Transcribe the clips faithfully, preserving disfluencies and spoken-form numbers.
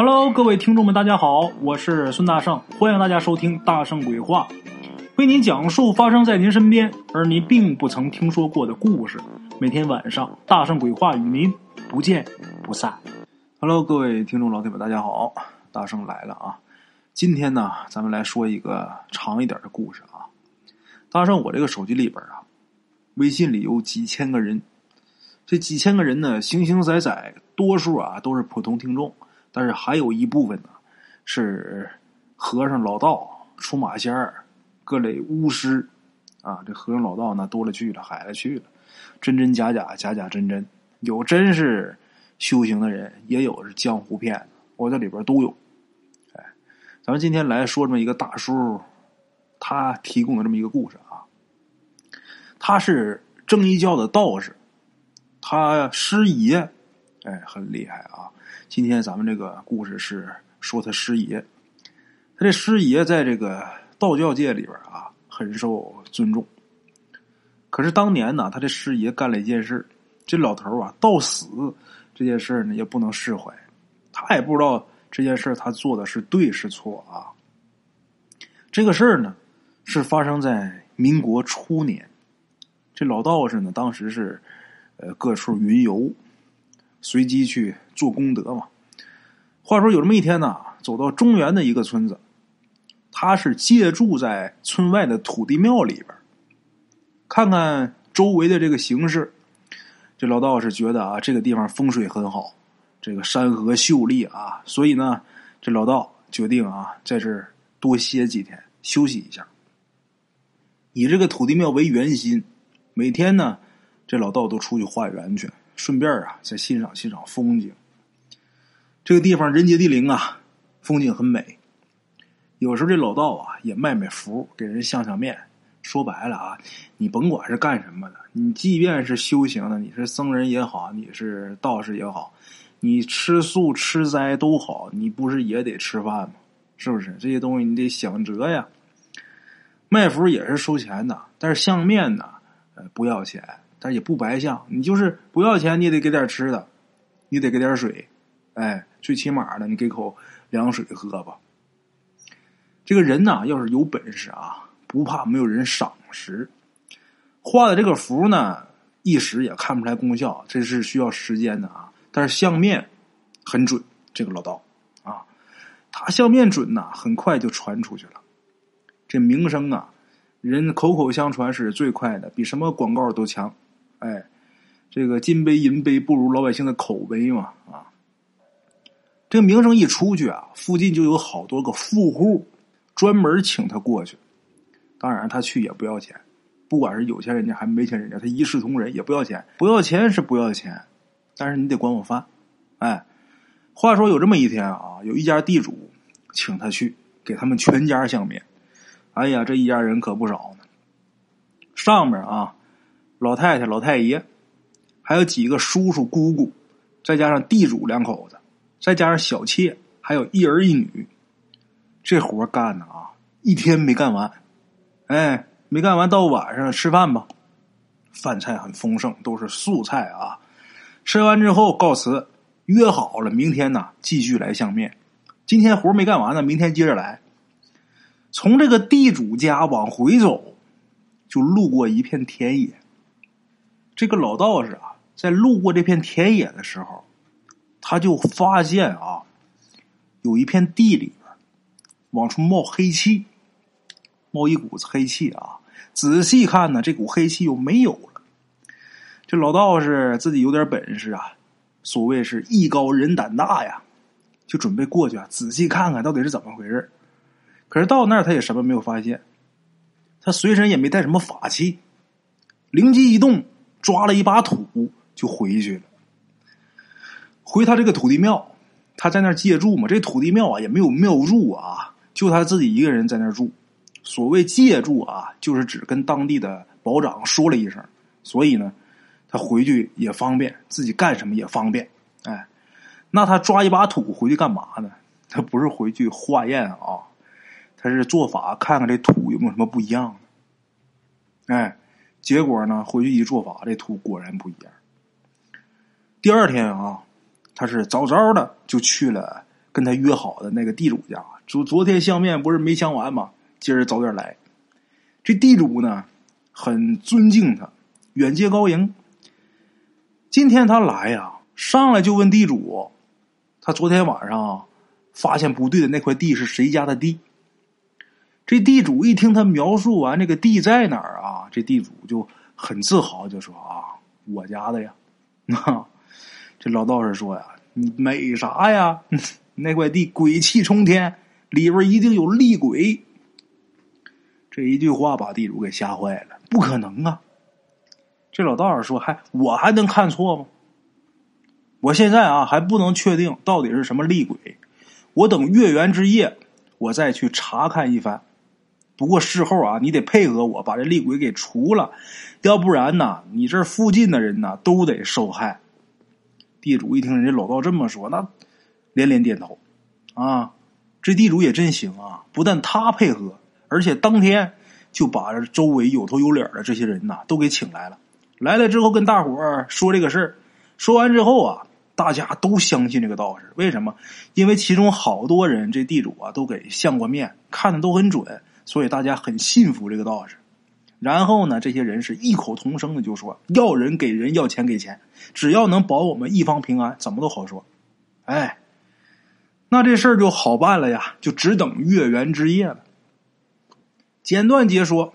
Hello， 各位听众们，大家好，我是孙大圣，欢迎大家收听《大圣鬼话》，为您讲述发生在您身边而您并不曾听说过的故事。每天晚上，《大圣鬼话》与您不见不散。Hello， 各位听众老铁们，大家好，大圣来了啊！今天呢，咱们来说一个长一点的故事啊。大圣，我这个手机里边啊，微信里有几千个人，这几千个人呢，形形色色，多数啊都是普通听众。但是还有一部分呢，是和尚老道、出马仙儿、各类巫师，啊，这和尚老道呢多了去了，海了去了，真真假假，假假真真，有真是修行的人，也有是江湖骗子，我在里边都有。哎，咱们今天来说这么一个大叔，他提供的这么一个故事啊，他是正一教的道士，他师爷，哎，很厉害啊。今天咱们这个故事是说他师爷，他这师爷在这个道教界里边啊很受尊重。可是当年呢，他这师爷干了一件事，这老头啊到死这件事呢也不能释怀，他也不知道这件事他做的是对是错啊。这个事儿呢是发生在民国初年，这老道士呢当时是呃各处云游。随机去做功德嘛。话说有这么一天呢，走到中原的一个村子，他是借住在村外的土地庙里边，看看周围的这个形势。这老道士觉得啊，这个地方风水很好，这个山河秀丽啊，所以呢，这老道决定啊，在这儿多歇几天，休息一下。以这个土地庙为圆心，每天呢，这老道都出去化缘去。顺便啊再欣赏欣赏风景。这个地方人杰地灵啊，风景很美。有时候这老道啊也卖卖福，给人相相面。说白了啊，你甭管是干什么的，你即便是修行的，你是僧人也好，你是道士也好，你吃素吃斋都好，你不是也得吃饭吗？是不是？这些东西你得想辙呀。卖福也是收钱的，但是相面呢呃不要钱。但也不白相，你就是不要钱，你也得给点吃的，你得给点水，哎，最起码的你给口凉水喝吧。这个人呢，要是有本事啊，不怕没有人赏识。画的这个符呢，一时也看不出来功效，这是需要时间的啊。但是相面很准，这个老道啊，他相面准呢，很快就传出去了。这名声啊，人口口相传是最快的，比什么广告都强。哎，这个金杯银杯不如老百姓的口碑嘛啊！这个名声一出去啊，附近就有好多个富户专门请他过去。当然他去也不要钱，不管是有钱人家还没钱人家，他一视同仁，也不要钱。不要钱是不要钱，但是你得管我饭。哎，话说有这么一天啊，有一家地主请他去给他们全家相面。哎呀，这一家人可不少呢。上面啊，老太太、老太爷，还有几个叔叔姑姑，再加上地主两口子，再加上小妾，还有一儿一女。这活干的啊，一天没干完。哎，没干完，到晚上吃饭吧。饭菜很丰盛，都是素菜啊。吃完之后告辞，约好了明天呢继续来相面。今天活没干完呢，明天接着来。从这个地主家往回走，就路过一片田野。这个老道士啊，在路过这片田野的时候，他就发现啊，有一片地里边往出冒黑气，冒一股子黑气啊。仔细看呢，这股黑气又没有了。这老道士自己有点本事啊，所谓是艺高人胆大呀，就准备过去啊，仔细看看到底是怎么回事。可是到那儿他也什么没有发现，他随身也没带什么法器，灵机一动，抓了一把土就回去了。回他这个土地庙，他在那儿借住嘛，这土地庙啊也没有庙祝啊，就他自己一个人在那儿住。所谓借住啊，就是只跟当地的保长说了一声，所以呢，他回去也方便，自己干什么也方便。哎，那他抓一把土回去干嘛呢？他不是回去化验啊。他是做法看看这土有没有什么不一样的。哎，结果呢回去一做法，这土果然不一样。第二天啊，他是早早的就去了跟他约好的那个地主家，昨昨天相面不是没相完吗？今儿早点来。这地主呢很尊敬他，远接高迎。今天他来呀、啊，上来就问地主，他昨天晚上、啊、发现不对的那块地是谁家的地。这地主一听他描述完这个地在哪儿啊，这地主就很自豪，就说啊，我家的呀。啊、这老道士说呀，你美啥呀？那块地鬼气冲天，里边一定有厉鬼。这一句话把地主给吓坏了，不可能啊！这老道士说，还我还能看错吗？我现在啊还不能确定到底是什么厉鬼，我等月圆之夜我再去查看一番。不过事后啊，你得配合我把这厉鬼给除了，要不然呢，你这附近的人呢都得受害。地主一听人家老道这么说，那连连点头。啊，这地主也真行啊！不但他配合，而且当天就把周围有头有脸的这些人呢都给请来了。来了之后跟大伙儿说这个事儿，说完之后啊，大家都相信这个道士。为什么？因为其中好多人这地主啊都给相过面，看的都很准。所以大家很信服这个道士，然后呢，这些人是异口同声的就说：“要人给人，要钱给钱，只要能保我们一方平安，怎么都好说。”哎，那这事儿就好办了呀，就只等月圆之夜了。简短截说，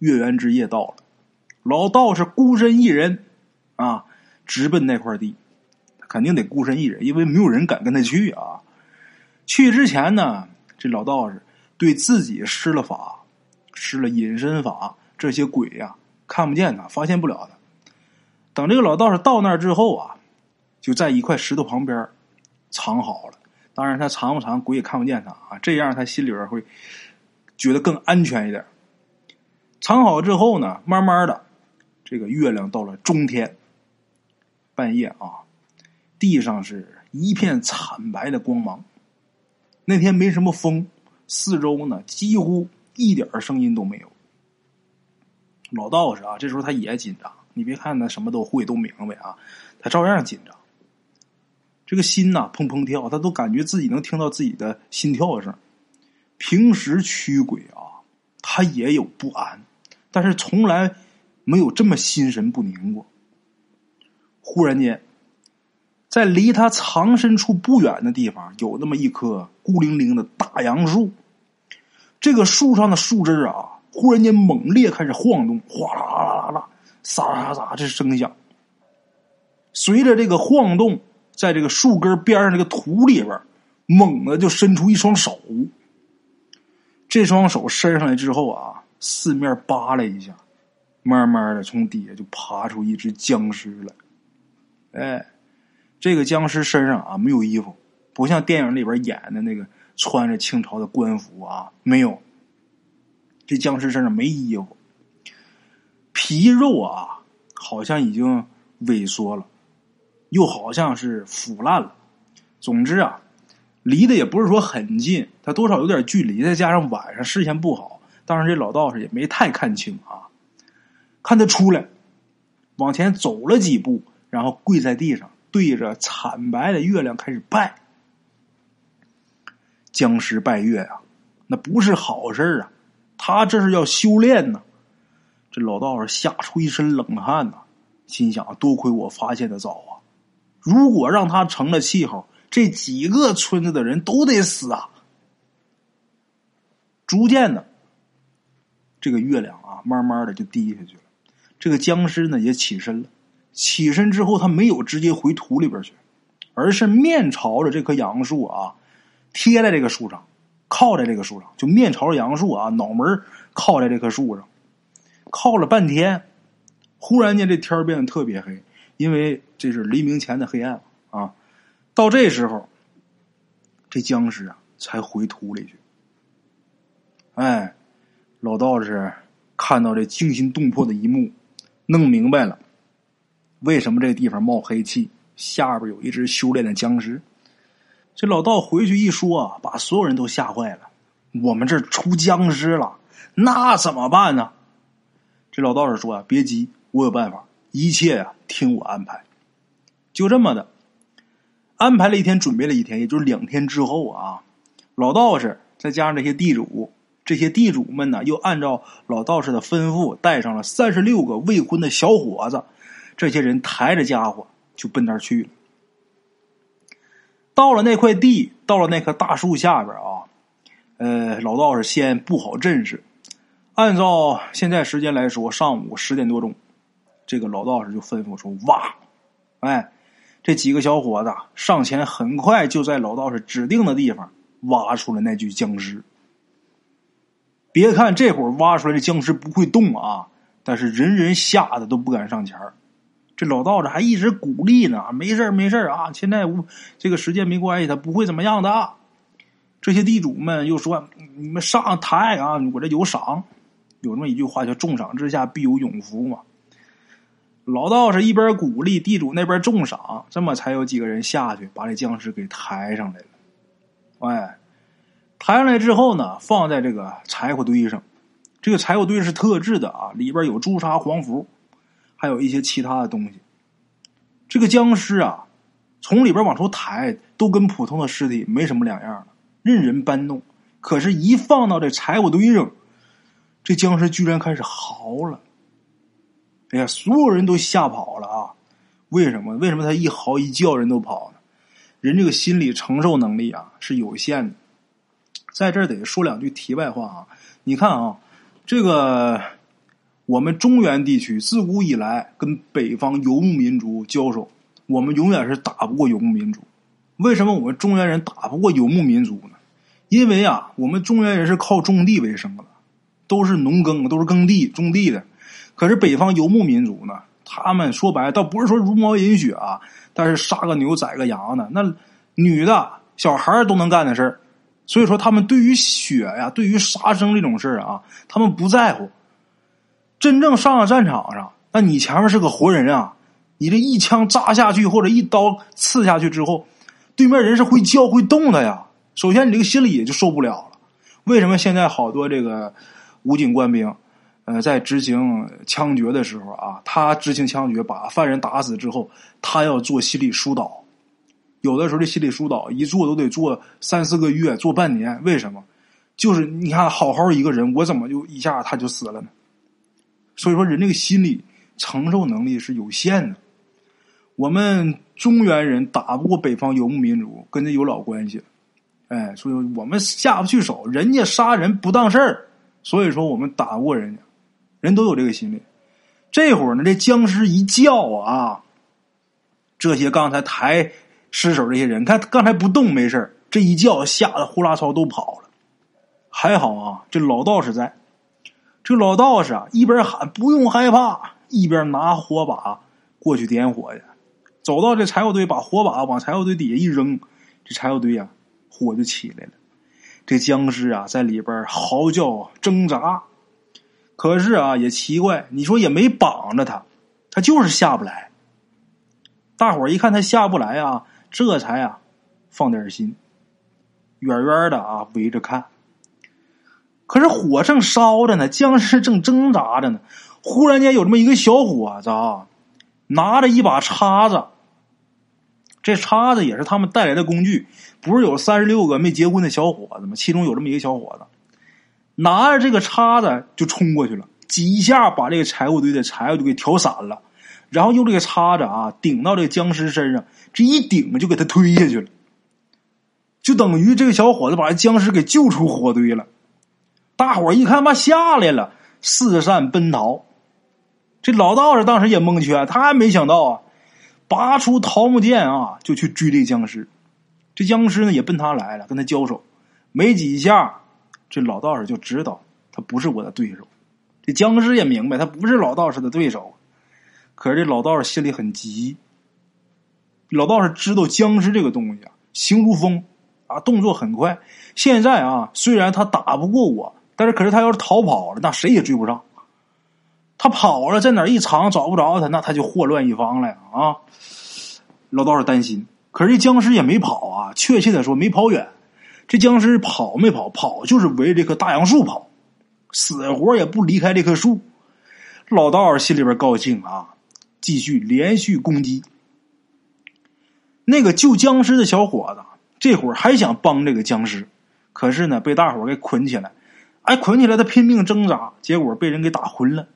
月圆之夜到了，老道士孤身一人啊，直奔那块地，肯定得孤身一人，因为没有人敢跟他去啊。去之前呢，这老道士对自己施了法，施了隐身法，这些鬼呀、啊、看不见他，发现不了他。等这个老道士到那儿之后啊，就在一块石头旁边藏好了。当然他藏不藏，鬼也看不见他啊，这样他心里边会觉得更安全一点。藏好之后呢，慢慢的，这个月亮到了中天，半夜啊，地上是一片惨白的光芒。那天没什么风。四周呢，几乎一点声音都没有。老道士啊，这时候他也紧张。你别看他什么都会都明白啊，他照样紧张。这个心呐、啊，砰砰跳，他都感觉自己能听到自己的心跳声。平时驱鬼啊，他也有不安，但是从来没有这么心神不宁过。忽然间，在离他藏身处不远的地方，有那么一棵孤零零的大杨树。这个树上的树枝啊，忽然间猛烈开始晃动，哗啦啦啦啦，撒撒撒，这声响。随着这个晃动，在这个树根边上这个土里边，猛的就伸出一双手。这双手伸上来之后啊，四面扒拉一下，慢慢的从底下就爬出一只僵尸来。哎。这个僵尸身上啊没有衣服，不像电影里边演的那个穿着清朝的官服啊，没有。这僵尸身上没衣服，皮肉啊好像已经萎缩了，又好像是腐烂了。总之啊，离得也不是说很近，它多少有点距离，再加上晚上视线不好，当然这老道士也没太看清啊。看他出来，往前走了几步，然后跪在地上。对着惨白的月亮开始拜，僵尸拜月啊，那不是好事啊，他这是要修炼呢、啊。这老道士吓出一身冷汗呐、啊，心想：多亏我发现的早啊！如果让他成了气候，这几个村子的人都得死啊！逐渐的，这个月亮啊，慢慢的就低下去了。这个僵尸呢，也起身了。起身之后，他没有直接回土里边去，而是面朝着这棵杨树啊，贴在这个树上，靠在这个树上，就面朝着杨树啊，脑门靠在这棵树上，靠了半天。忽然间，这天变得特别黑，因为这是黎明前的黑暗啊。到这时候，这僵尸啊才回土里去。哎，老道士看到这惊心动魄的一幕，弄明白了。为什么这地方冒黑气？下边有一只修炼的僵尸。这老道回去一说啊，把所有人都吓坏了。我们这儿出僵尸了，那怎么办呢？这老道士说啊，别急，我有办法，一切啊听我安排。就这么的，安排了一天，准备了一天，也就是两天之后啊，老道士再加上这些地主，这些地主们呢，又按照老道士的吩咐，带上了三十六个未婚的小伙子，这些人抬着家伙就奔那儿去了。到了那块地，到了那棵大树下边啊，呃，老道士先布好阵势。按照现在时间来说，上午十点多钟，这个老道士就吩咐说：“挖！”哎，这几个小伙子上前，很快就在老道士指定的地方挖出了那具僵尸。别看这会儿挖出来的僵尸不会动啊，但是人人吓得都不敢上前。这老道士还一直鼓励呢：“没事没事啊，现在这个时间没关系，他不会怎么样的。”这些地主们又说：“你们上台啊，我这有赏。”有那么一句话叫“重赏之下必有勇夫”嘛。老道士一边鼓励地主，那边重赏，这么才有几个人下去把这僵尸给抬上来了。哎，抬上来之后呢，放在这个柴火堆上。这个柴火堆是特制的啊，里边有朱砂、黄符，还有一些其他的东西。这个僵尸啊，从里边往出抬，都跟普通的尸体没什么两样了，任人搬弄。可是，一放到这柴火堆上，这僵尸居然开始嚎了。哎呀，所有人都吓跑了啊！为什么？为什么他一嚎一叫人都跑呢？人这个心理承受能力啊是有限的。在这儿得说两句题外话啊！你看啊，这个我们中原地区自古以来跟北方游牧民族交手，我们永远是打不过游牧民族。为什么我们中原人打不过游牧民族呢？因为啊，我们中原人是靠种地为生的，都是农耕，都是耕地种地的。可是北方游牧民族呢，他们说白了倒不是说茹毛饮血啊，但是杀个牛宰个羊呢，那女的小孩都能干的事儿。所以说他们对于血呀，对于杀生这种事儿啊，他们不在乎。真正上了战场上，那你前面是个活人啊，你这一枪扎下去或者一刀刺下去之后，对面人是会叫会动的呀。首先你这个心理也就受不了了。为什么现在好多这个武警官兵呃，在执行枪决的时候啊，他执行枪决把犯人打死之后，他要做心理疏导。有的时候这心理疏导一做都得做三四个月，做半年。为什么？就是你看好好一个人，我怎么就一下他就死了呢？所以说人这个心理承受能力是有限的。我们中原人打不过北方游牧民族，跟这有老关系了。哎，所以说我们下不去手，人家杀人不当事儿，所以说我们打不过人家。人都有这个心理。这会儿呢，这僵尸一叫啊，这些刚才抬尸首这些人，他刚才不动没事，这一叫吓得呼啦超都跑了。还好啊，这老道士在。这老道士啊，一边喊不用害怕，一边拿火把过去点火去。走到这柴火堆，把火把往柴火堆底下一扔，这柴火堆啊，火就起来了。这僵尸啊，在里边嚎叫挣扎。可是啊，也奇怪，你说也没绑着他，他就是下不来。大伙儿一看他下不来啊，这才啊放点心，远远的啊围着看。可是火正烧着呢，僵尸正挣扎着呢，忽然间有这么一个小伙子啊，拿着一把叉子。这叉子也是他们带来的工具，不是有三十六个没结婚的小伙子吗？其中有这么一个小伙子，拿着这个叉子就冲过去了，几下把这个柴火堆的柴火就给挑散了，然后用这个叉子啊顶到这个僵尸身上，这一顶就给他推下去了，就等于这个小伙子把僵尸给救出火堆了。大伙一看吧，下来了，四散奔逃。这老道士当时也蒙圈，他还没想到啊，拔出桃木剑啊就去追这僵尸。这僵尸呢也奔他来了，跟他交手，没几下这老道士就知道他不是我的对手，这僵尸也明白他不是老道士的对手。可是这老道士心里很急，老道士知道僵尸这个东西啊，行如风啊，动作很快。现在啊，虽然他打不过我，但是可是他要是逃跑了，那谁也追不上。他跑了，在哪一藏找不着他，那他就祸乱一方来啊！老道士担心，可是这僵尸也没跑啊，确切的说没跑远。这僵尸跑没跑？跑就是围着这棵大杨树跑，死活也不离开这棵树。老道心里边高兴啊，继续连续攻击。那个救僵尸的小伙子这会儿还想帮这个僵尸，可是呢被大伙给捆起来，哎，捆起来他拼命挣扎，结果被人给打昏了。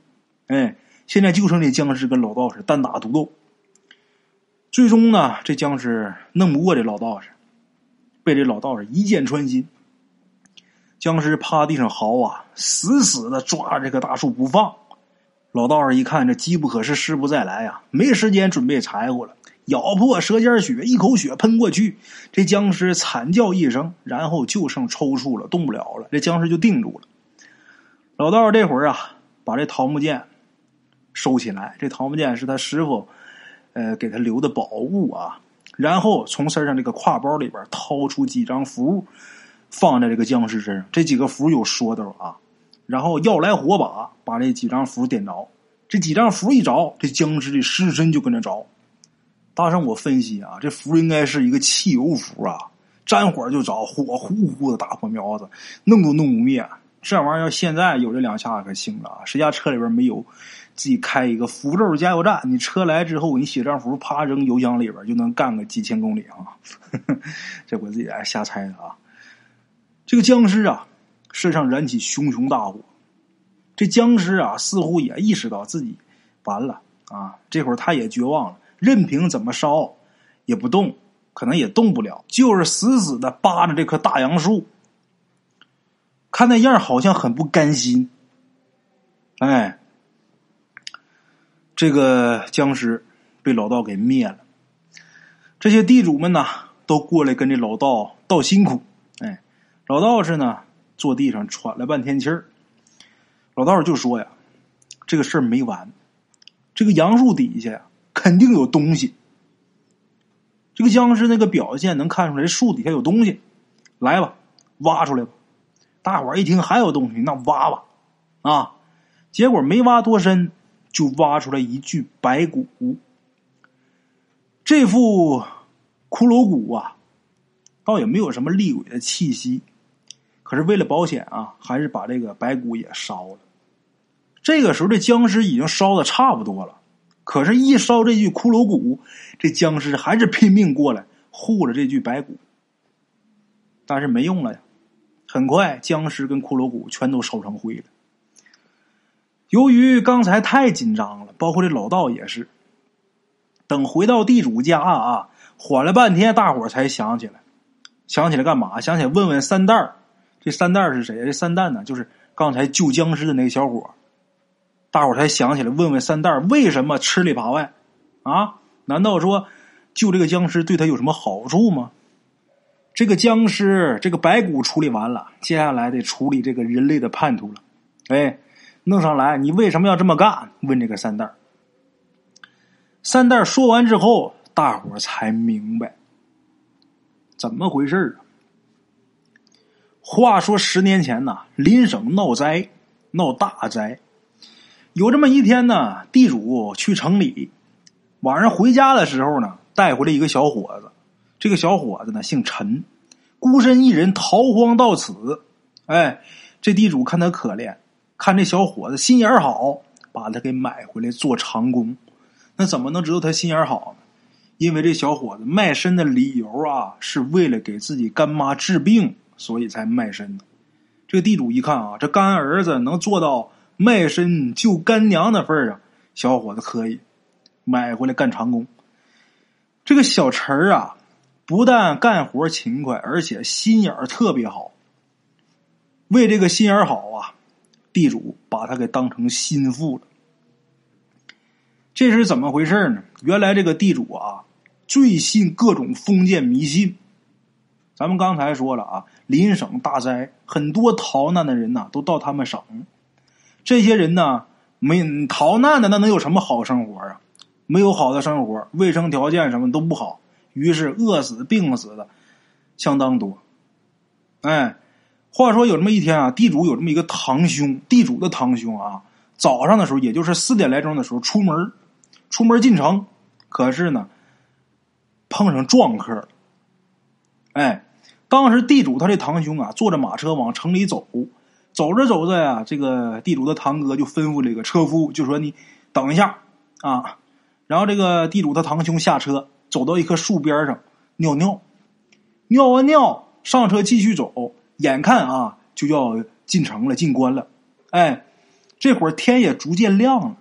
哎，现在就剩这僵尸跟老道士单打独斗。最终呢，这僵尸弄不过这老道士，被这老道士一箭穿心。僵尸趴地上嚎啊，死死的抓这个大树不放。老道士一看这机不可失，失不再来啊，没时间准备柴火了，咬破舌尖血，一口血喷过去，这僵尸惨叫一声，然后就剩抽搐了，动不了了，这僵尸就定住了。老道士这会儿啊，把这桃木剑收起来，这桃木剑是他师傅呃，给他留的宝物啊，然后从身上这个挎包里边掏出几张符，放在这个僵尸身上。这几个符有说道啊，然后要来火把，把这几张符点着。这几张符一着，这僵尸的尸身就跟着着。大圣，我分析啊，这符应该是一个汽油符啊，沾火就着，火呼呼的大火苗子，弄都弄不灭。这玩意儿现在有这两下可行了啊，谁家车里边没有？自己开一个符咒加油站，你车来之后我给你写张符，啪扔油箱里边就能干个几千公里啊！呵呵，这我自己来瞎猜的啊。这个僵尸啊身上燃起熊熊大火，这僵尸啊似乎也意识到自己完了啊，这会儿他也绝望了，任凭怎么烧也不动，可能也动不了，就是死死的扒着这棵大杨树，看那样好像很不甘心。哎，这个僵尸被老道给灭了，这些地主们呢都过来跟这老道道辛苦。哎，老道士呢坐地上喘了半天气儿，老道士就说呀，这个事儿没完，这个杨树底下肯定有东西。这个僵尸那个表现能看出来，树底下有东西，来吧，挖出来吧。大伙儿一听还有东西，那挖吧啊！结果没挖多深，就挖出来一具白骨。这副骷髅骨啊倒也没有什么厉鬼的气息，可是为了保险啊，还是把这个白骨也烧了。这个时候这僵尸已经烧的差不多了，可是一烧这具骷髅骨，这僵尸还是拼命过来护着这具白骨，但是没用了呀，很快僵尸跟骷髅骨全都烧成灰了。由于刚才太紧张了，包括这老道也是，等回到地主家啊，缓了半天，大伙才想起来。想起来干嘛？想起来问问三蛋儿。这三蛋儿是谁？这三蛋呢，就是刚才救僵尸的那个小伙。大伙才想起来问问三蛋儿为什么吃里扒外啊？难道说救这个僵尸对他有什么好处吗？这个僵尸，这个白骨处理完了，接下来得处理这个人类的叛徒了。哎，弄上来，你为什么要这么干？问这个三蛋儿。三蛋儿说完之后，大伙儿才明白怎么回事啊。话说十年前呢，邻省闹灾，闹大灾。有这么一天呢，地主去城里，晚上回家的时候呢，带回来一个小伙子。这个小伙子呢，姓陈，孤身一人逃荒到此。哎，这地主看他可怜，看这小伙子心眼好，把他给买回来做长工。那怎么能知道他心眼好呢？因为这小伙子卖身的理由啊，是为了给自己干妈治病，所以才卖身的。这个地主一看啊，这干儿子能做到卖身救干娘的份儿啊，小伙子可以买回来干长工。这个小陈儿啊，不但干活勤快，而且心眼特别好。为这个心眼好啊，地主把他给当成心腹了。这是怎么回事呢？原来这个地主啊，最信各种封建迷信。咱们刚才说了啊，邻省大灾，很多逃难的人呢、啊、都到他们省。这些人呢，没逃难的那能有什么好生活啊？没有好的生活，卫生条件什么都不好，于是饿死病死的相当多。哎，话说有这么一天啊，地主有这么一个堂兄，地主的堂兄啊，早上的时候，也就是四点来钟的时候出门，出门进城，可是呢，碰上撞客了。哎，当时地主他这堂兄啊，坐着马车往城里走，走着走着呀、啊，这个地主的堂哥就吩咐这个车夫，就说你等一下啊。然后这个地主他堂兄下车，走到一棵树边上尿尿，尿完尿上车继续走，眼看啊就要进城了，进关了。哎，这会儿天也逐渐亮了。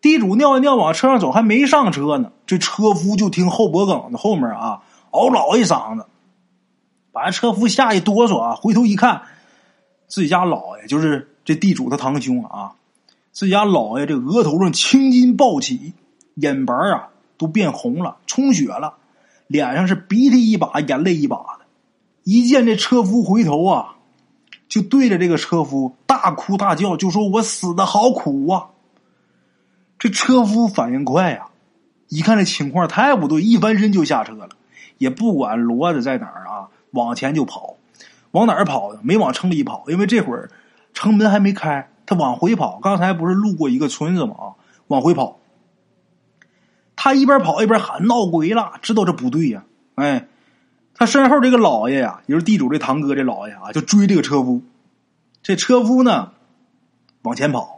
地主尿完尿往车上走，还没上车呢，这车夫就听后脖梗子后面啊嗷老一嗓子，把车夫吓一哆嗦啊，回头一看自己家老爷，就是这地主的堂兄啊，自己家老爷这额头上青筋暴起，眼白啊都变红了，充血了，脸上是鼻涕一把眼泪一把的。一见这车夫回头啊，就对着这个车夫大哭大叫，就说我死的好苦啊。这车夫反应快啊，一看这情况太不对，一翻身就下车了，也不管骡子在哪儿啊，往前就跑。往哪儿跑呢？没往城里跑，因为这会儿城门还没开，他往回跑。刚才不是路过一个村子吗？啊，往回跑。他一边跑一边喊闹鬼了，知道这不对呀、啊。哎，他身后这个老爷呀、啊，也就是地主这堂哥这老爷啊，就追这个车夫。这车夫呢，往前跑。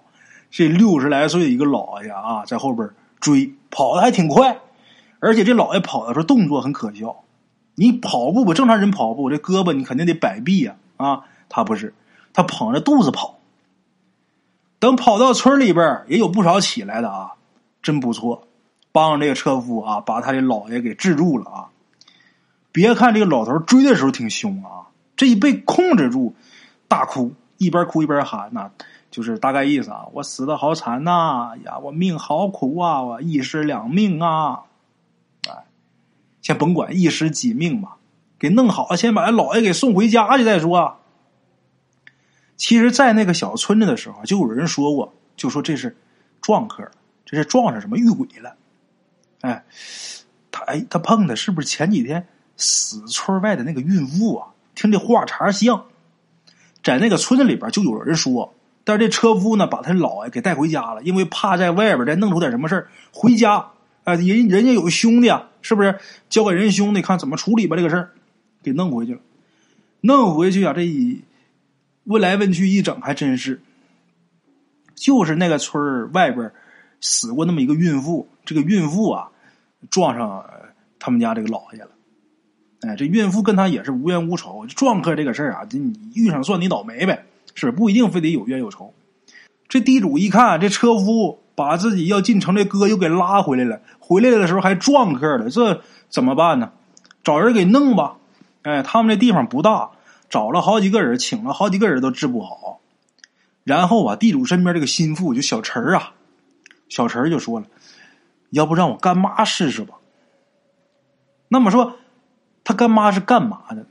这六十来岁的一个老爷啊，在后边追，跑的还挺快。而且这老爷跑的时候动作很可笑。你跑步吧，正常人跑步，这胳膊你肯定得摆臂啊啊！他不是，他捧着肚子跑。等跑到村里边，也有不少起来的啊，真不错，帮这个车夫啊，把他这老爷给制住了啊。别看这个老头追的时候挺凶啊，这一被控制住，大哭，一边哭一边喊呐、啊，就是大概意思啊，我死得好惨呐、啊，呀，我命好苦啊，我一尸两命啊。先甭管一时几命吧，给弄好，先把老爷给送回家去再说啊。其实在那个小村子的时候就有人说过，就说这是撞客，这是撞上什么遇鬼了。哎，他哎他碰的是不是前几天死村外的那个孕妇啊？听这话茬像。在那个村子里边就有人说，但是这车夫呢把他老爷给带回家了，因为怕在外边再弄出点什么事儿，回家啊，人人家有兄弟啊，是不是交给人兄弟看怎么处理吧？这个事儿给弄回去了，弄回去啊！这一问来问去一整，还真是，就是那个村儿外边死过那么一个孕妇，这个孕妇啊撞上他们家这个老爷了。哎，这孕妇跟他也是无冤无仇，撞客这个事儿啊，你遇上算你倒霉呗，是不是？不一定非得有冤有仇。这地主一看这车夫把自己要进城这哥又给拉回来了，回来的时候还撞客了，这怎么办呢？找人给弄吧。哎，他们这地方不大，找了好几个人，请了好几个人都治不好。然后啊，地主身边这个心腹就小陈啊，小陈就说了，要不让我干妈试试吧。那么说他干妈是干嘛的？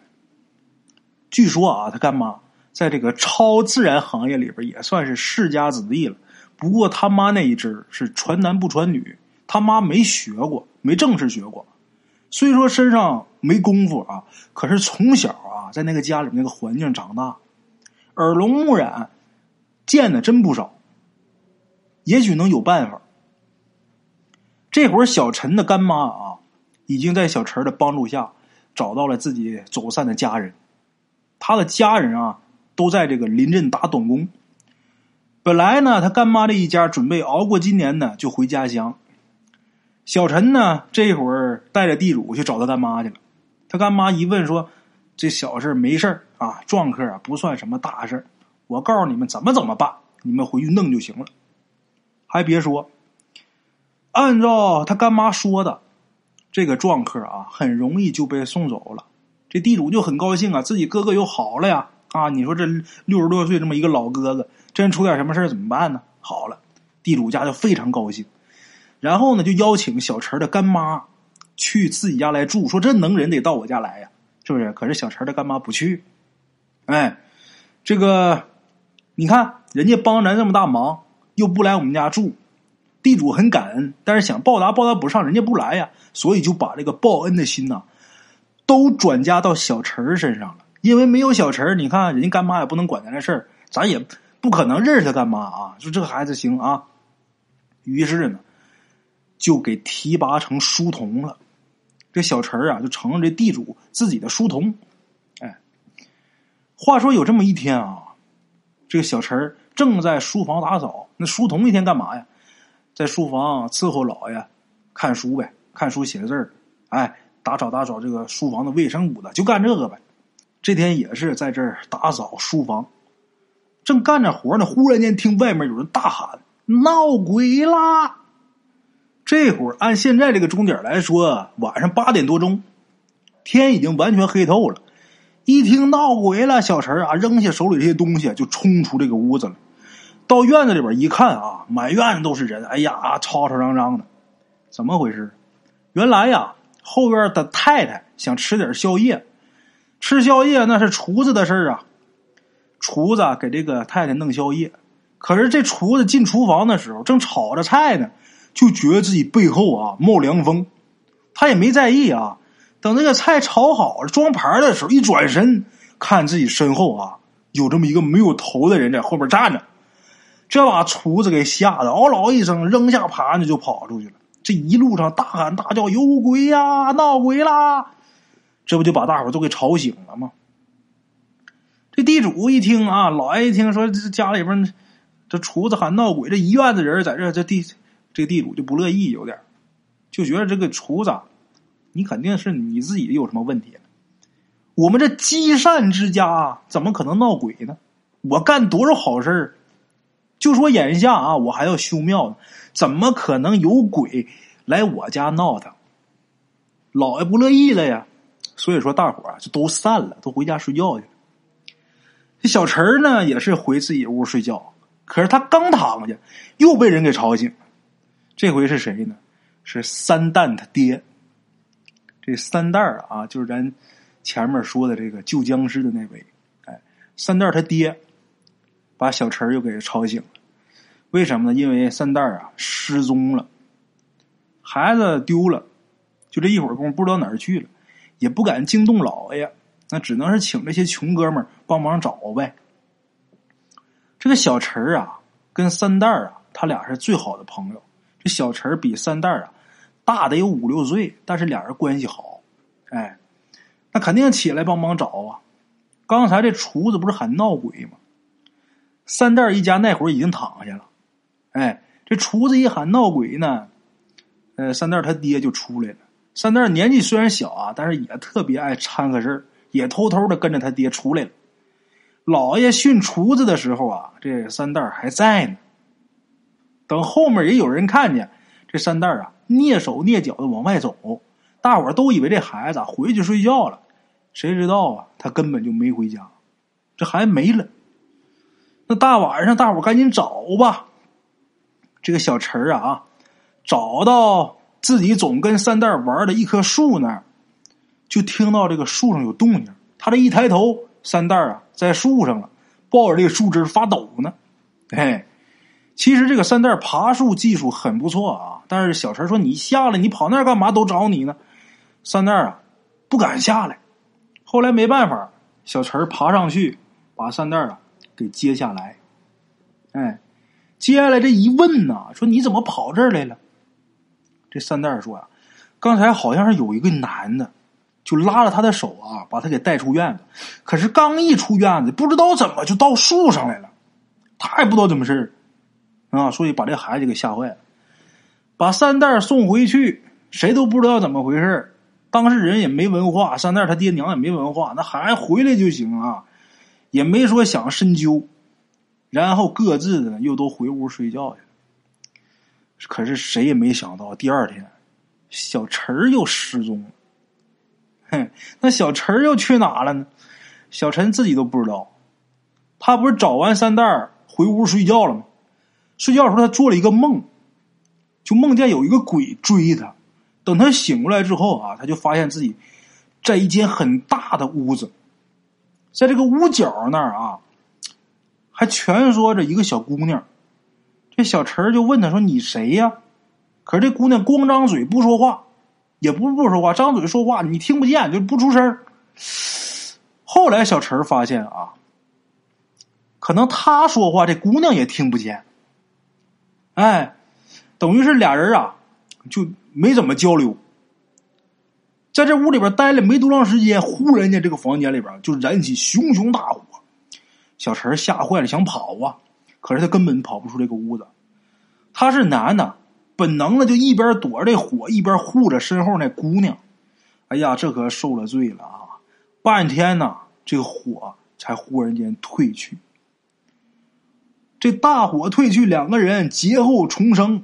据说啊，他干妈在这个超自然行业里边也算是世家子弟了，不过他妈那一支是传男不传女，他妈没学过，没正式学过，虽说身上没功夫啊，可是从小啊在那个家里那个环境长大，耳聋目染，见的真不少，也许能有办法。这会儿小陈的干妈啊已经在小陈的帮助下找到了自己走散的家人，他的家人啊都在这个邻镇打短工。本来呢他干妈这一家准备熬过今年呢就回家乡，小陈呢这会儿带着地主去找他干妈去了。他干妈一问说，这小事没事啊，撞客啊不算什么大事，我告诉你们怎么怎么办，你们回去弄就行了。还别说，按照他干妈说的，这个撞客啊很容易就被送走了。这地主就很高兴啊，自己哥哥又好了呀。啊，你说这六十多岁这么一个老哥哥，真出点什么事怎么办呢？好了，地主家就非常高兴，然后呢就邀请小陈的干妈去自己家来住，说这能人得到我家来呀，是不是？可是小陈的干妈不去。哎，这个你看人家帮咱这么大忙，又不来我们家住，地主很感恩，但是想报答报答不上，人家不来呀，所以就把这个报恩的心呐、啊，都转嫁到小陈身上了。因为没有小陈，你看人家干妈也不能管咱这事儿，咱也不可能认识他干妈啊，就这个孩子行啊。于是呢就给提拔成书童了，这小陈啊就成了这地主自己的书童。哎，话说有这么一天啊，这个小陈正在书房打扫，那书童一天干嘛呀？在书房伺候老爷看书呗，看书写字儿，哎，打扫打扫这个书房的卫生屋子，就干这个呗。这天也是在这儿打扫书房，正干着活呢，忽然间听外面有人大喊闹鬼啦。这会儿按现在这个钟点来说，晚上八点多钟，天已经完全黑透了。一听闹鬼了，小陈啊扔下手里这些东西就冲出这个屋子了。到院子里边一看啊，满院子都是人，哎呀，吵吵嚷嚷的，怎么回事？原来呀，后院的太太想吃点宵夜，吃宵夜那是厨子的事儿啊。厨子给这个太太弄宵夜，可是这厨子进厨房的时候正炒着菜呢，就觉得自己背后啊冒凉风，他也没在意啊。等这个菜炒好了装盘的时候，一转身看自己身后啊有这么一个没有头的人在后边站着，这把厨子给吓得嗷嗷一声扔下盘子就跑出去了。这一路上大喊大叫有鬼呀，闹鬼啦，这不就把大伙都给吵醒了吗？这地主一听啊，老爷一听说这家里边这厨子喊闹鬼，这一院子人在这，这地这地主就不乐意，有点就觉得这个厨子你肯定是你自己有什么问题了，我们这积善之家怎么可能闹鬼呢？我干多少好事，就说眼下啊我还要修庙呢，怎么可能有鬼来我家闹腾？老爷不乐意了呀，所以说大伙啊就都散了，都回家睡觉去了。这小陈呢也是回自己屋睡觉，可是他刚躺下又被人给吵醒了。这回是谁呢？是三蛋他爹。这三蛋儿啊，就是咱前面说的这个救僵尸的那位，哎，三蛋儿他爹把小陈又给吵醒了。为什么呢？因为三蛋儿啊失踪了，孩子丢了，就这一会儿功夫不知道哪儿去了，也不敢惊动老爷，那只能是请这些穷哥们儿帮忙找呗。这个小陈啊，跟三蛋儿啊，他俩是最好的朋友。这小陈比三蛋儿啊大得有五六岁，但是俩人关系好，哎，那肯定起来帮忙找啊。刚才这厨子不是喊闹鬼吗？三蛋一家那会儿已经躺下了，哎，这厨子一喊闹鬼呢，呃，三蛋他爹就出来了。三蛋年纪虽然小啊，但是也特别爱掺和事儿，也偷偷的跟着他爹出来了。老爷训厨子的时候啊，这三蛋还在呢。等后面也有人看见这三蛋啊蹑手蹑脚的往外走，大伙都以为这孩子回去睡觉了，谁知道啊，他根本就没回家，这孩子没了。那大晚上大伙赶紧找吧。这个小陈啊，找到自己总跟三蛋玩的一棵树那儿，就听到这个树上有动静。他这一抬头，三蛋啊在树上了，抱着这个树枝发抖呢。哎，其实这个三蛋爬树技术很不错啊，但是小陈说你下来你跑那儿干嘛，都找你呢。三蛋啊不敢下来，后来没办法，小陈爬上去把三蛋啊给接下来。哎，接下来这一问呢，说你怎么跑这儿来了？这三蛋说啊，刚才好像是有一个男的就拉着他的手啊把他给带出院子，可是刚一出院子不知道怎么就到树上来了，他也不知道怎么事啊，所以把这孩子给吓坏了，把三蛋送回去，谁都不知道怎么回事，当事人也没文化，三蛋他爹娘也没文化，那孩子回来就行啊，也没说想深究，然后各自的又都回屋睡觉去了。可是谁也没想到第二天小陈又失踪了。哼，那小陈又去哪了呢？小陈自己都不知道，他不是找完三蛋回屋睡觉了吗？睡觉的时候他做了一个梦，就梦见有一个鬼追他，等他醒过来之后啊，他就发现自己在一间很大的屋子，在这个屋角那儿啊还蜷缩着一个小姑娘。这小陈就问他说你谁呀？可是这姑娘光张嘴不说话，也不不说话，张嘴说话你听不见，就不出声。后来小陈发现啊，可能他说话这姑娘也听不见，哎，等于是俩人啊就没怎么交流，在这屋里边待了没多长时间，忽然间这个房间里边就燃起熊熊大火。小陈吓坏了想跑啊，可是他根本跑不出这个屋子。他是男的，本能的就一边躲着这火，一边护着身后那姑娘。哎呀，这可受了罪了啊！半天呢，这火才忽然间退去。这大火退去，两个人劫后重生，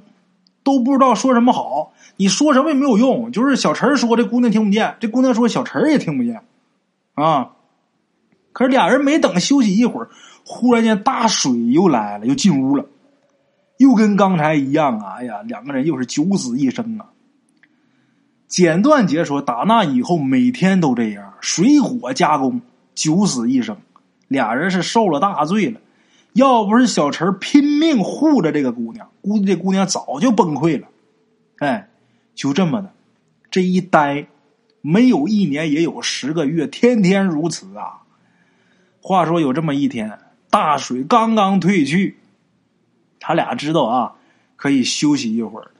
都不知道说什么好。你说什么也没有用，就是小陈说这姑娘听不见，这姑娘说小陈也听不见啊。可是俩人没等休息一会儿，忽然间大水又来了，又进屋了，又跟刚才一样啊！哎呀，两个人又是九死一生啊。简断杰说，打那以后每天都这样，水火加工，九死一生，俩人是受了大罪了。要不是小陈拼命护着这个姑娘，估计这姑娘早就崩溃了。哎，就这么的，这一呆，没有一年也有十个月，天天如此啊。话说有这么一天，大水刚刚退去，他俩知道啊，可以休息一会儿。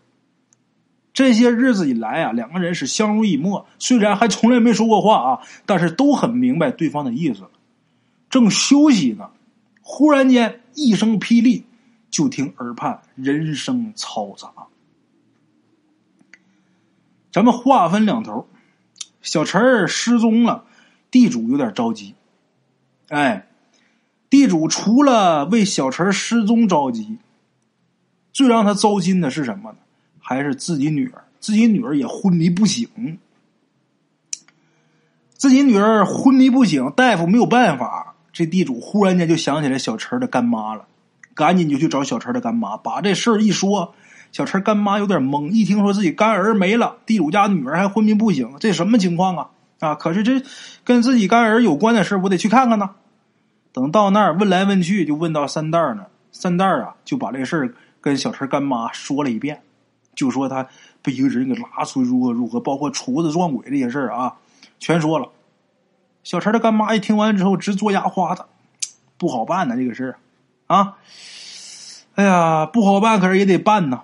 这些日子以来啊，两个人是相濡以沫，虽然还从来没说过话啊，但是都很明白对方的意思了。正休息呢，忽然间一声霹雳，就听耳畔人声嘈杂。咱们话分两头，小陈儿失踪了，地主有点着急。哎，地主除了为小陈儿失踪着急，最让他糟心的是什么呢？还是自己女儿，自己女儿也昏迷不醒。自己女儿昏迷不醒，大夫没有办法，这地主忽然间就想起来小陈儿的干妈了，赶紧就去找小陈儿的干妈，把这事儿一说。小陈干妈有点懵，一听说自己干儿没了，地主家女儿还昏迷不醒，这什么情况啊？啊，可是这跟自己干儿有关的事，我得去看看呢。等到那儿问来问去，就问到三蛋儿呢。三蛋儿啊，就把这事儿跟小陈干妈说了一遍，就说他被一个人给拉出去如何如何，包括厨子撞鬼这些事儿啊，全说了。小陈的干妈一听完之后，直做牙花的，不好办呢、啊、这个事儿啊，哎呀，不好办，可是也得办呢。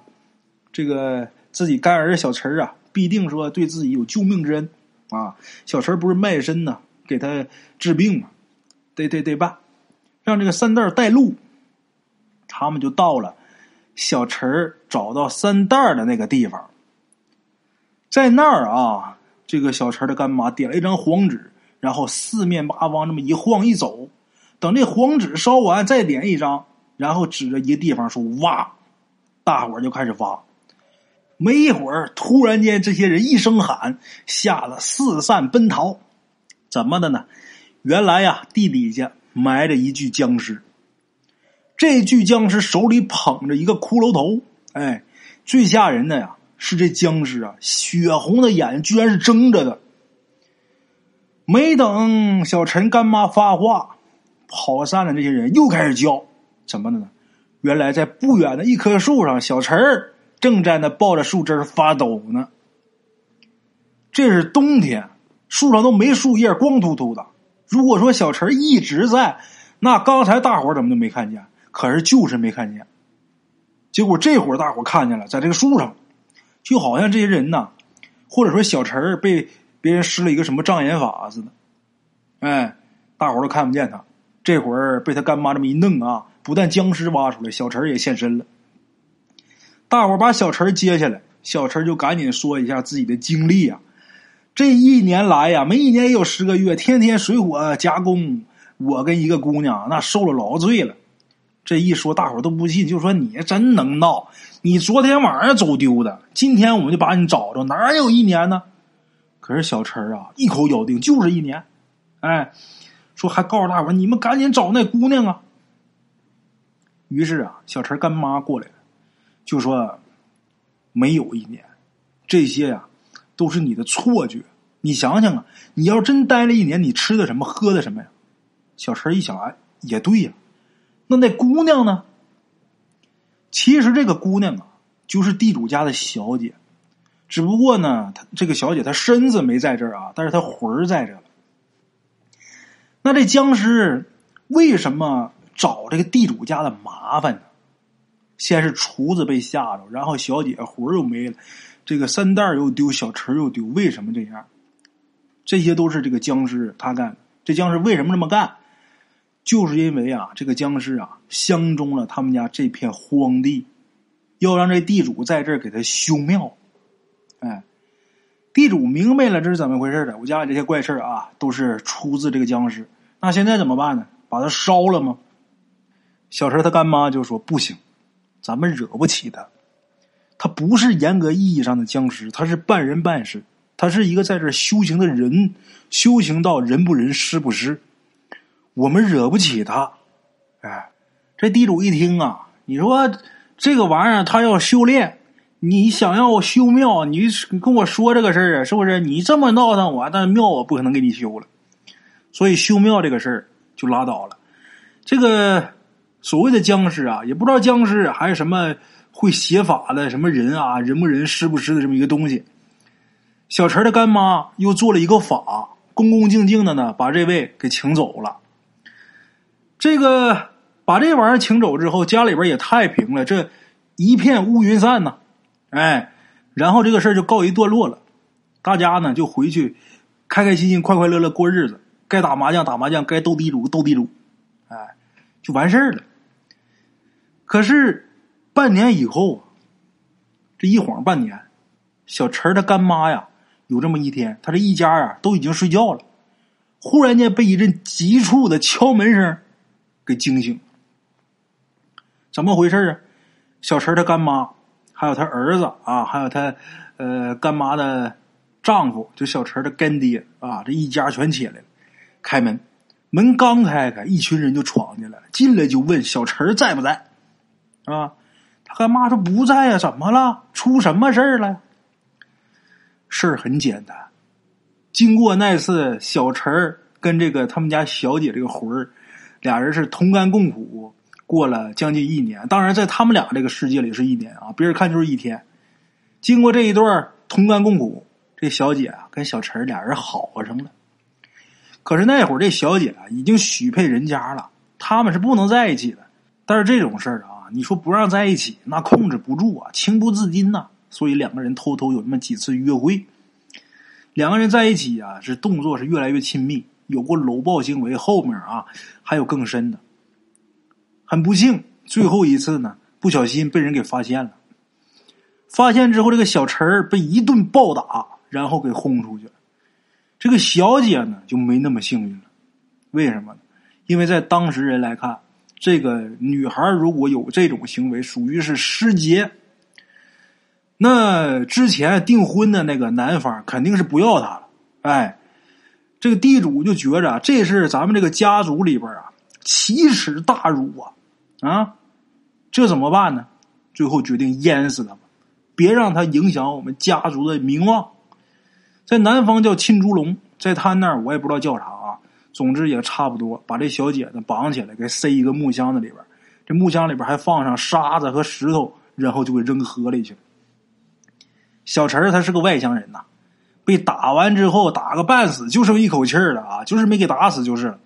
这个自己干儿小陈啊，必定说对自己有救命之恩啊！小陈不是卖身呢、啊，给他治病嘛、啊，得得得办，让这个三蛋带路。他们就到了小陈找到三蛋的那个地方，在那儿啊，这个小陈的干妈点了一张黄纸，然后四面八方这么一晃一走，等这黄纸烧完再点一张，然后指着一个地方说挖，大伙就开始挖。没一会儿，突然间这些人一声喊，吓得四散奔逃。怎么的呢？原来呀，地底下埋着一具僵尸。这具僵尸手里捧着一个骷髅头。哎，最吓人的呀，是这僵尸啊，血红的眼居然是睁着的。没等小陈干妈发话，跑散了这些人又开始叫。怎么的呢？原来在不远的一棵树上，小陈儿正站在抱着树枝发抖呢。这是冬天，树上都没树叶，光秃秃的。如果说小陈一直在，那刚才大伙怎么就没看见？可是就是没看见。结果这会儿大伙看见了，在这个树上，就好像这些人呐，或者说小陈被别人施了一个什么障眼法似的。哎，大伙都看不见他。这会儿被他干妈这么一弄啊，不但僵尸挖出来，小陈也现身了。大伙把小陈接下来，小陈就赶紧说一下自己的经历啊。这一年来呀、啊，没一年也有十个月，天天水火加工，我跟一个姑娘那受了老罪了。这一说，大伙都不信，就说你真能闹，你昨天晚上走丢的，今天我们就把你找着，哪有一年呢？可是小陈啊，一口咬定就是一年。哎，说还告诉大伙，你们赶紧找那姑娘啊。于是啊，小陈干妈过来了。就说没有一年，这些呀、啊、都是你的错觉。你想想啊，你要真待了一年，你吃的什么，喝的什么呀？小陈一想，哎，也对呀、啊。那那姑娘呢？其实这个姑娘啊，就是地主家的小姐，只不过呢，她这个小姐她身子没在这儿啊，但是她魂儿在这儿。那这僵尸为什么找这个地主家的麻烦呢？先是厨子被吓着，然后小姐魂儿又没了，这个三蛋又丢，小陈又丢，为什么这样？这些都是这个僵尸他干的。这僵尸为什么这么干？就是因为啊，这个僵尸啊相中了他们家这片荒地，要让这地主在这儿给他修庙。哎，地主明白了这是怎么回事的，我家里这些怪事啊都是出自这个僵尸，那现在怎么办呢？把他烧了吗？小陈他干妈就说不行，咱们惹不起他，他不是严格意义上的僵尸，他是半人半尸，他是一个在这儿修行的人，修行到人不人尸不尸，我们惹不起他。哎，这地主一听啊，你说这个玩意儿他要修炼，你想要我修庙，你跟我说这个事儿啊，是不是？你这么闹腾我，但庙我不可能给你修了，所以修庙这个事儿就拉倒了。这个所谓的僵尸啊，也不知道僵尸还是什么会写法的什么人啊，人不人尸不尸的这么一个东西。小陈的干妈又做了一个法，恭恭敬敬的呢把这位给请走了。这个把这玩意儿请走之后，家里边也太平了，这一片乌云散呢、啊、哎，然后这个事儿就告一段落了。大家呢就回去开开心心快快乐乐过日子，该打麻将打麻将，该斗地主斗地主，哎，就完事儿了。可是半年以后啊，这一晃半年，小陈的干妈呀，有这么一天，他这一家啊都已经睡觉了，忽然间被一阵急促的敲门声给惊醒。怎么回事啊？小陈他干妈，还有他儿子啊，还有他呃干妈的丈夫，就小陈的干爹啊，这一家全起来了，开门。门刚开开，一群人就闯进来，进来就问小陈在不在啊？他干妈说不在呀、啊，怎么了？出什么事儿了？事儿很简单，经过那次小陈跟这个他们家小姐这个魂儿，俩人是同甘共苦过了将近一年，当然在他们俩这个世界里是一年啊，别人看就是一天。经过这一段同甘共苦，这小姐啊跟小陈俩人好上了。可是那会儿这小姐啊已经许配人家了，他们是不能在一起的。但是这种事儿啊，你说不让在一起，那控制不住啊，情不自禁呐、啊。所以两个人偷偷有那么几次约会，两个人在一起啊，是动作是越来越亲密，有过搂抱行为，后面啊还有更深的。很不幸，最后一次呢，不小心被人给发现了。发现之后，这个小陈儿被一顿暴打，然后给轰出去了。这个小姐呢就没那么幸运了，为什么呢？因为在当时人来看，这个女孩如果有这种行为，属于是失节。那之前订婚的那个男方肯定是不要她了，哎，这个地主就觉着这是咱们这个家族里边啊奇耻大辱啊，啊，这怎么办呢？最后决定淹死他们，别让他影响我们家族的名望。在南方叫浸猪笼，在他那儿我也不知道叫啥啊，总之也差不多。把这小姐呢绑起来，给塞一个木箱子里边，这木箱里边还放上沙子和石头，然后就给扔河里去了。小陈他是个外乡人呐、啊，被打完之后打个半死，就剩一口气了啊，就是没给打死就是了。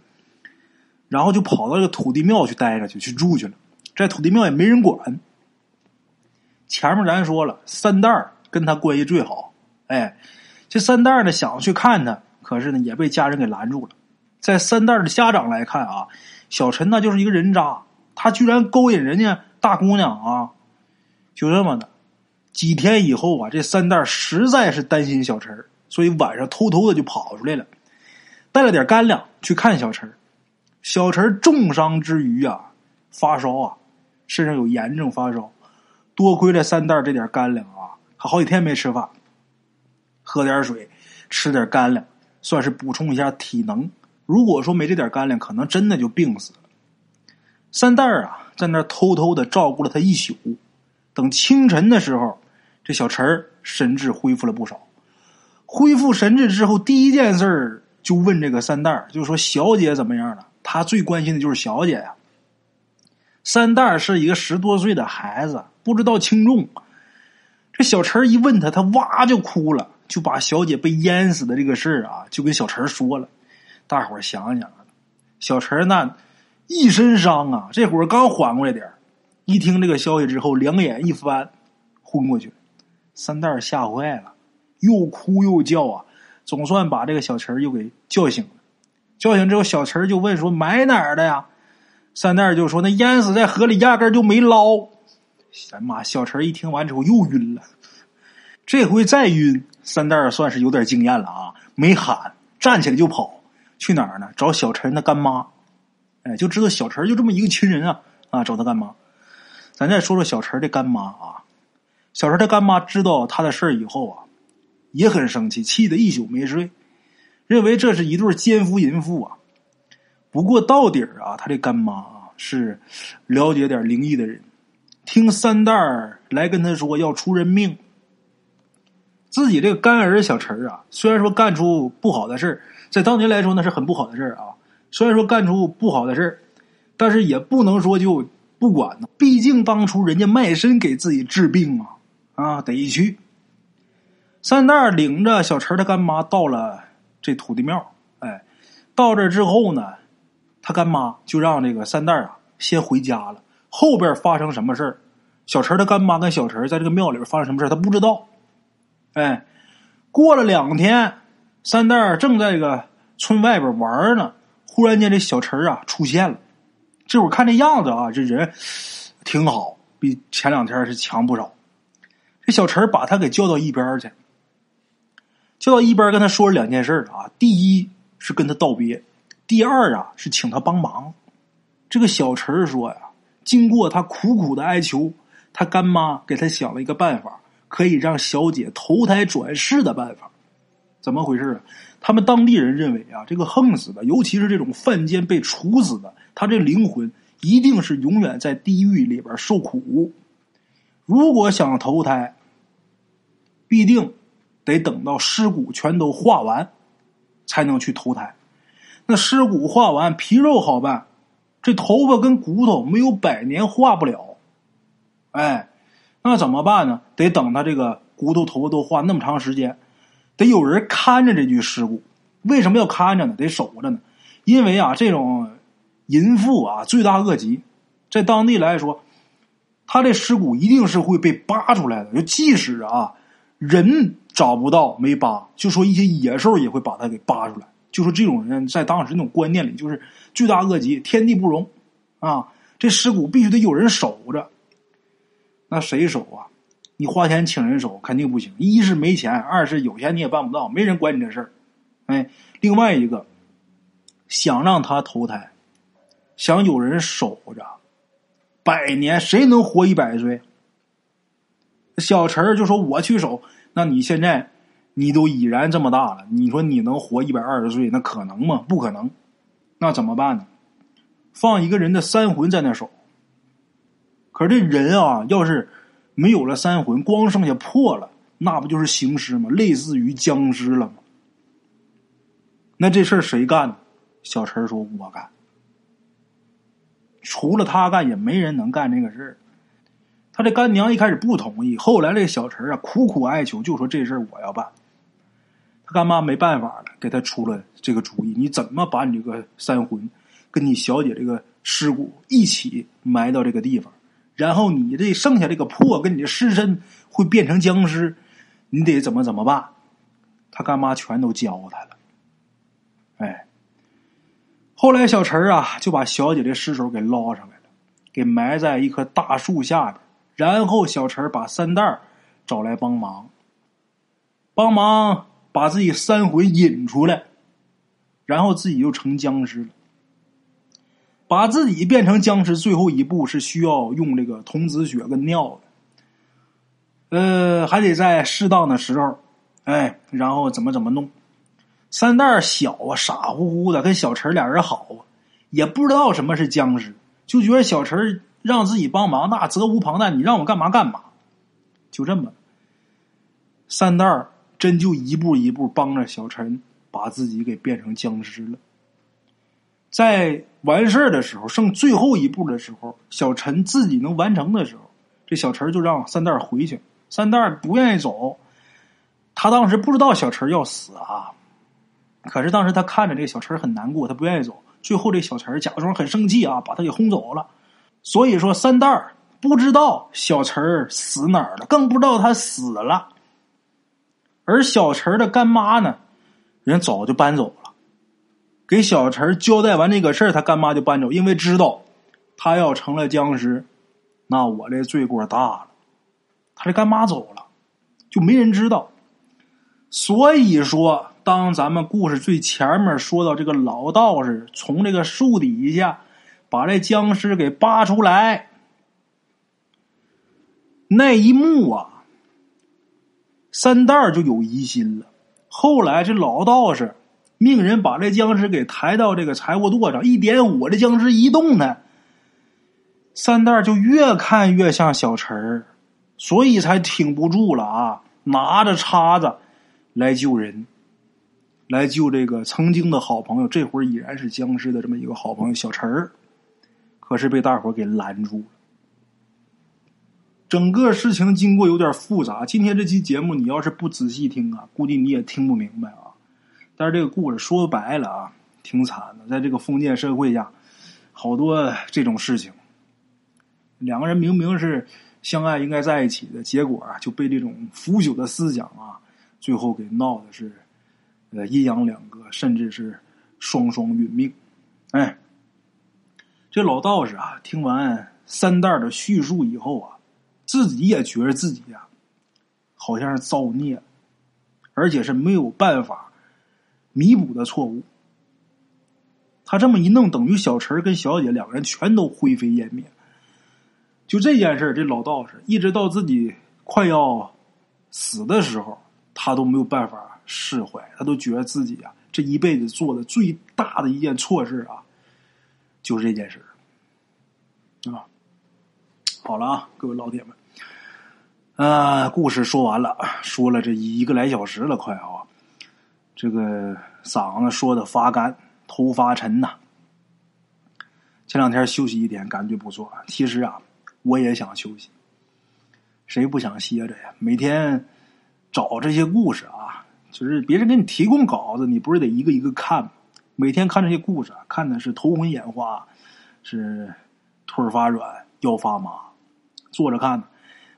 然后就跑到这个土地庙去待着去，去住去了。这土地庙也没人管。前面咱说了，三蛋儿跟他关系最好，哎，这三蛋儿呢想去看他，可是呢也被家人给拦住了。在三蛋儿的家长来看啊，小陈那就是一个人渣，他居然勾引人家大姑娘啊，就这么的。几天以后啊，这三蛋实在是担心小陈，所以晚上偷偷的就跑出来了，带了点干粮去看小陈。小陈重伤之余啊，发烧啊，身上有炎症发烧，多亏了三蛋这点干粮啊，他好几天没吃饭，喝点水，吃点干粮，算是补充一下体能。如果说没这点干粮，可能真的就病死了。三蛋啊，在那偷偷的照顾了他一宿，等清晨的时候，这小陈神智恢复了不少。恢复神智之后，第一件事儿就问这个三蛋儿，就说小姐怎么样了？他最关心的就是小姐呀、啊。三蛋儿是一个十多岁的孩子，不知道轻重。这小陈一问他，他哇就哭了，就把小姐被淹死的这个事儿啊，就跟小陈说了。大伙儿想想，小陈那一身伤啊，这会儿刚缓过来点儿。一听这个消息之后，两眼一翻，昏过去。三蛋吓坏了，又哭又叫啊，总算把这个小陈又给叫醒了。叫醒之后，小陈就问说：“埋哪儿的呀？”三蛋就说：“那淹死在河里，压根就没捞。”哎妈，小陈一听完之后又晕了，这回再晕，三蛋算是有点经验了啊，没喊，站起来就跑，去哪儿呢？找小陈的干妈。哎，就知道小陈就这么一个亲人啊啊，找他干妈。咱再说说小陈的干妈啊，小陈的干妈知道他的事儿以后啊，也很生气，气得一宿没睡，认为这是一对奸夫淫妇啊。不过到底儿啊，他这干妈啊是了解点灵异的人，听三蛋儿来跟他说要出人命。自己这个干儿小陈啊，虽然说干出不好的事儿，在当年来说那是很不好的事儿啊。虽然说干出不好的事儿，但是也不能说就不管呢，毕竟当初人家卖身给自己治病啊，啊得去。三蛋儿领着小陈他干妈到了这土地庙，哎，到这之后呢，他干妈就让这个三蛋儿啊先回家了。后边发生什么事儿，小陈他干妈跟小陈在这个庙里边发生什么事儿，他不知道。哎，过了两天，三蛋儿正在这个村外边玩呢，忽然间这小陈啊出现了。这会儿看这样子啊，这人挺好，比前两天是强不少。这小陈把他给叫到一边去，叫到一边跟他说了两件事啊。第一是跟他道别，第二啊是请他帮忙。这个小陈说呀，经过他苦苦的哀求，他干妈给他想了一个办法，可以让小姐投胎转世的办法。怎么回事啊？他们当地人认为啊，这个横死的，尤其是这种犯奸被处死的，他这灵魂一定是永远在地狱里边受苦。如果想投胎，必定得等到尸骨全都化完才能去投胎。那尸骨化完，皮肉好办，这头发跟骨头没有百年化不了。哎，那怎么办呢？得等他这个骨头头发都化那么长时间，得有人看着这具尸骨。为什么要看着呢？得守着呢。因为啊，这种淫妇啊，罪大恶极，在当地来说，他这尸骨一定是会被扒出来的。就即使啊，人找不到没扒，就说一些野兽也会把他给扒出来。就说这种人在当时那种观念里，就是罪大恶极，天地不容啊！这尸骨必须得有人守着。那谁守啊？你花钱请人守肯定不行，一是没钱，二是有钱你也办不到，没人管你这事儿。哎，另外一个，想让他投胎，想有人守着，百年谁能活一百岁？小陈就说我去守，那你现在你都已然这么大了，你说你能活一百二十岁，那可能吗？不可能。那怎么办呢？放一个人的三魂在那守。可是这人啊，要是没有了三魂，光剩下魄了，那不就是行尸吗？类似于僵尸了吗？那这事儿谁干呢？小陈说我干。除了他干，也没人能干这个事儿。他这干娘一开始不同意，后来这小陈啊苦苦哀求，就说这事儿我要办。他干妈没办法了，给他出了这个主意，你怎么把你这个三魂跟你小姐这个尸骨一起埋到这个地方？然后你这剩下这个魄跟你的尸身会变成僵尸，你得怎么怎么办？他干妈全都教他了。哎，后来小陈啊就把小姐这尸首给捞上来了，给埋在一棵大树下边。然后小陈把三蛋儿找来帮忙，帮忙把自己三魂引出来，然后自己又成僵尸了。把自己变成僵尸最后一步是需要用这个童子血跟尿的，呃，还得在适当的时候，哎，然后怎么怎么弄。三蛋儿小啊，傻乎乎的，跟小陈俩人好啊，也不知道什么是僵尸，就觉得小陈让自己帮忙，那责无旁贷，你让我干嘛干嘛。就这么，三蛋儿真就一步一步帮着小陈把自己给变成僵尸了。在完事儿的时候，剩最后一步的时候，小陈自己能完成的时候，这小陈就让三蛋儿回去。三蛋儿不愿意走，他当时不知道小陈要死啊，可是当时他看着这个小陈很难过，他不愿意走。最后这小陈假装很生气啊，把他给轰走了。所以说三蛋儿不知道小陈儿死哪儿了，更不知道他死了。而小陈的干妈呢，人早就搬走了，给小陈交代完这个事儿，他干妈就搬走，因为知道他要成了僵尸，那我这罪过大了。他这干妈走了，就没人知道。所以说，当咱们故事最前面说到这个老道士从这个树底下把这僵尸给扒出来，那一幕啊，三蛋就有疑心了。后来这老道士命人把这僵尸给抬到这个柴火垛上，一点火，这僵尸一动弹，三蛋就越看越像小陈儿，所以才挺不住了啊，拿着叉子来救人，来救这个曾经的好朋友，这会儿已然是僵尸的这么一个好朋友小陈儿，可是被大伙给拦住了。整个事情经过有点复杂，今天这期节目你要是不仔细听啊，估计你也听不明白啊。但是这个故事说白了啊，挺惨的，在这个封建社会下，好多这种事情，两个人明明是相爱应该在一起的，结果啊就被这种腐朽的思想啊，最后给闹的是呃阴阳两隔，甚至是双双殒命。哎，这老道士啊，听完三蛋的叙述以后啊，自己也觉得自己啊好像是造孽，而且是没有办法弥补的错误。他这么一弄，等于小陈跟小姐两个人全都灰飞烟灭。就这件事，这老道士一直到自己快要死的时候，他都没有办法释怀，他都觉得自己啊这一辈子做的最大的一件错事啊，就是这件事啊。好了啊，各位老铁们，呃，故事说完了，说了这一个来小时了，快啊，这个嗓子说的发干，头发沉呐、啊。前两天休息一天，感觉不错。其实啊，我也想休息，谁不想歇着呀？每天找这些故事啊，就是别人给你提供稿子，你不是得一个一个看吗？每天看这些故事啊，看的是头昏眼花，是腿发软，腰发麻。坐着看呢，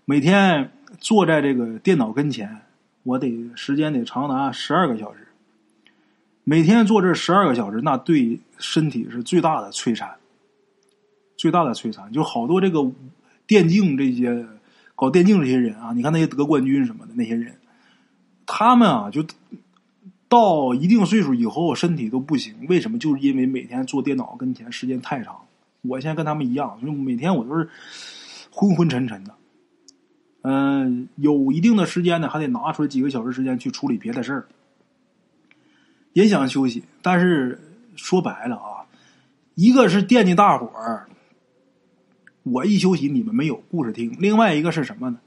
每天坐在这个电脑跟前，我得时间得长达十二个小时。每天坐这十二个小时，那对身体是最大的摧残，最大的摧残。就好多这个电竞这些搞电竞这些人啊，你看那些得冠军什么的那些人，他们啊就到一定岁数以后身体都不行，为什么？就是因为每天坐电脑跟前时间太长。我现在跟他们一样，就每天我都是昏昏沉沉的，嗯、呃，有一定的时间呢，还得拿出来几个小时时间去处理别的事儿。也想休息，但是说白了啊，一个是惦记大伙儿，我一休息你们没有故事听；另外一个是什么呢？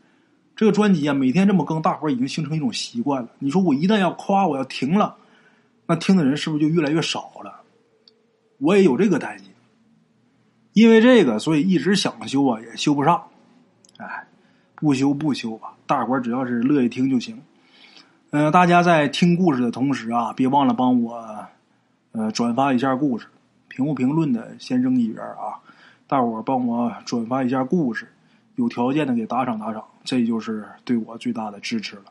这个专辑啊，每天这么更，大伙儿已经形成一种习惯了。你说我一旦要夸，我要停了，那听的人是不是就越来越少了？我也有这个担心。因为这个，所以一直想修啊，也修不上。哎，不修不修吧，大伙儿只要是乐意听就行。嗯、呃，大家在听故事的同时啊，别忘了帮我呃转发一下故事，评不评论的先扔一元啊。大伙儿帮我转发一下故事，有条件的给打赏打赏，这就是对我最大的支持了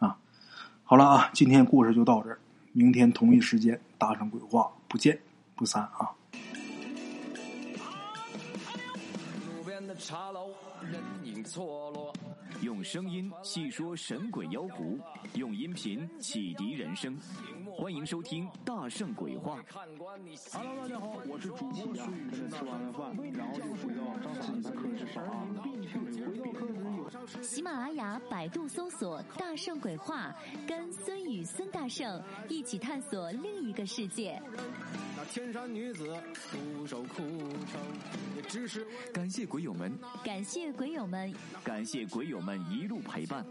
啊。好了啊，今天故事就到这儿，明天同一时间搭上鬼话，不见不散啊。茶楼人影错落，用声音细说神鬼妖狐，用音频启迪人生，欢迎收听大圣鬼话。 Hello 大家好，我是主播孙宇，跟他吃完了饭，然后就回到张老师的课室上啊。喜马拉雅百度搜索大圣鬼话，跟孙宇孙大圣一起探索另一个世界。那天山女子独守枯城，也只是感谢鬼友们，感谢鬼友们，感谢鬼友们一路陪伴，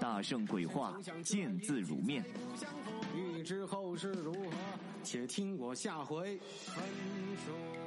大圣鬼话见字如面。欲知后事如何，且听我下回分说。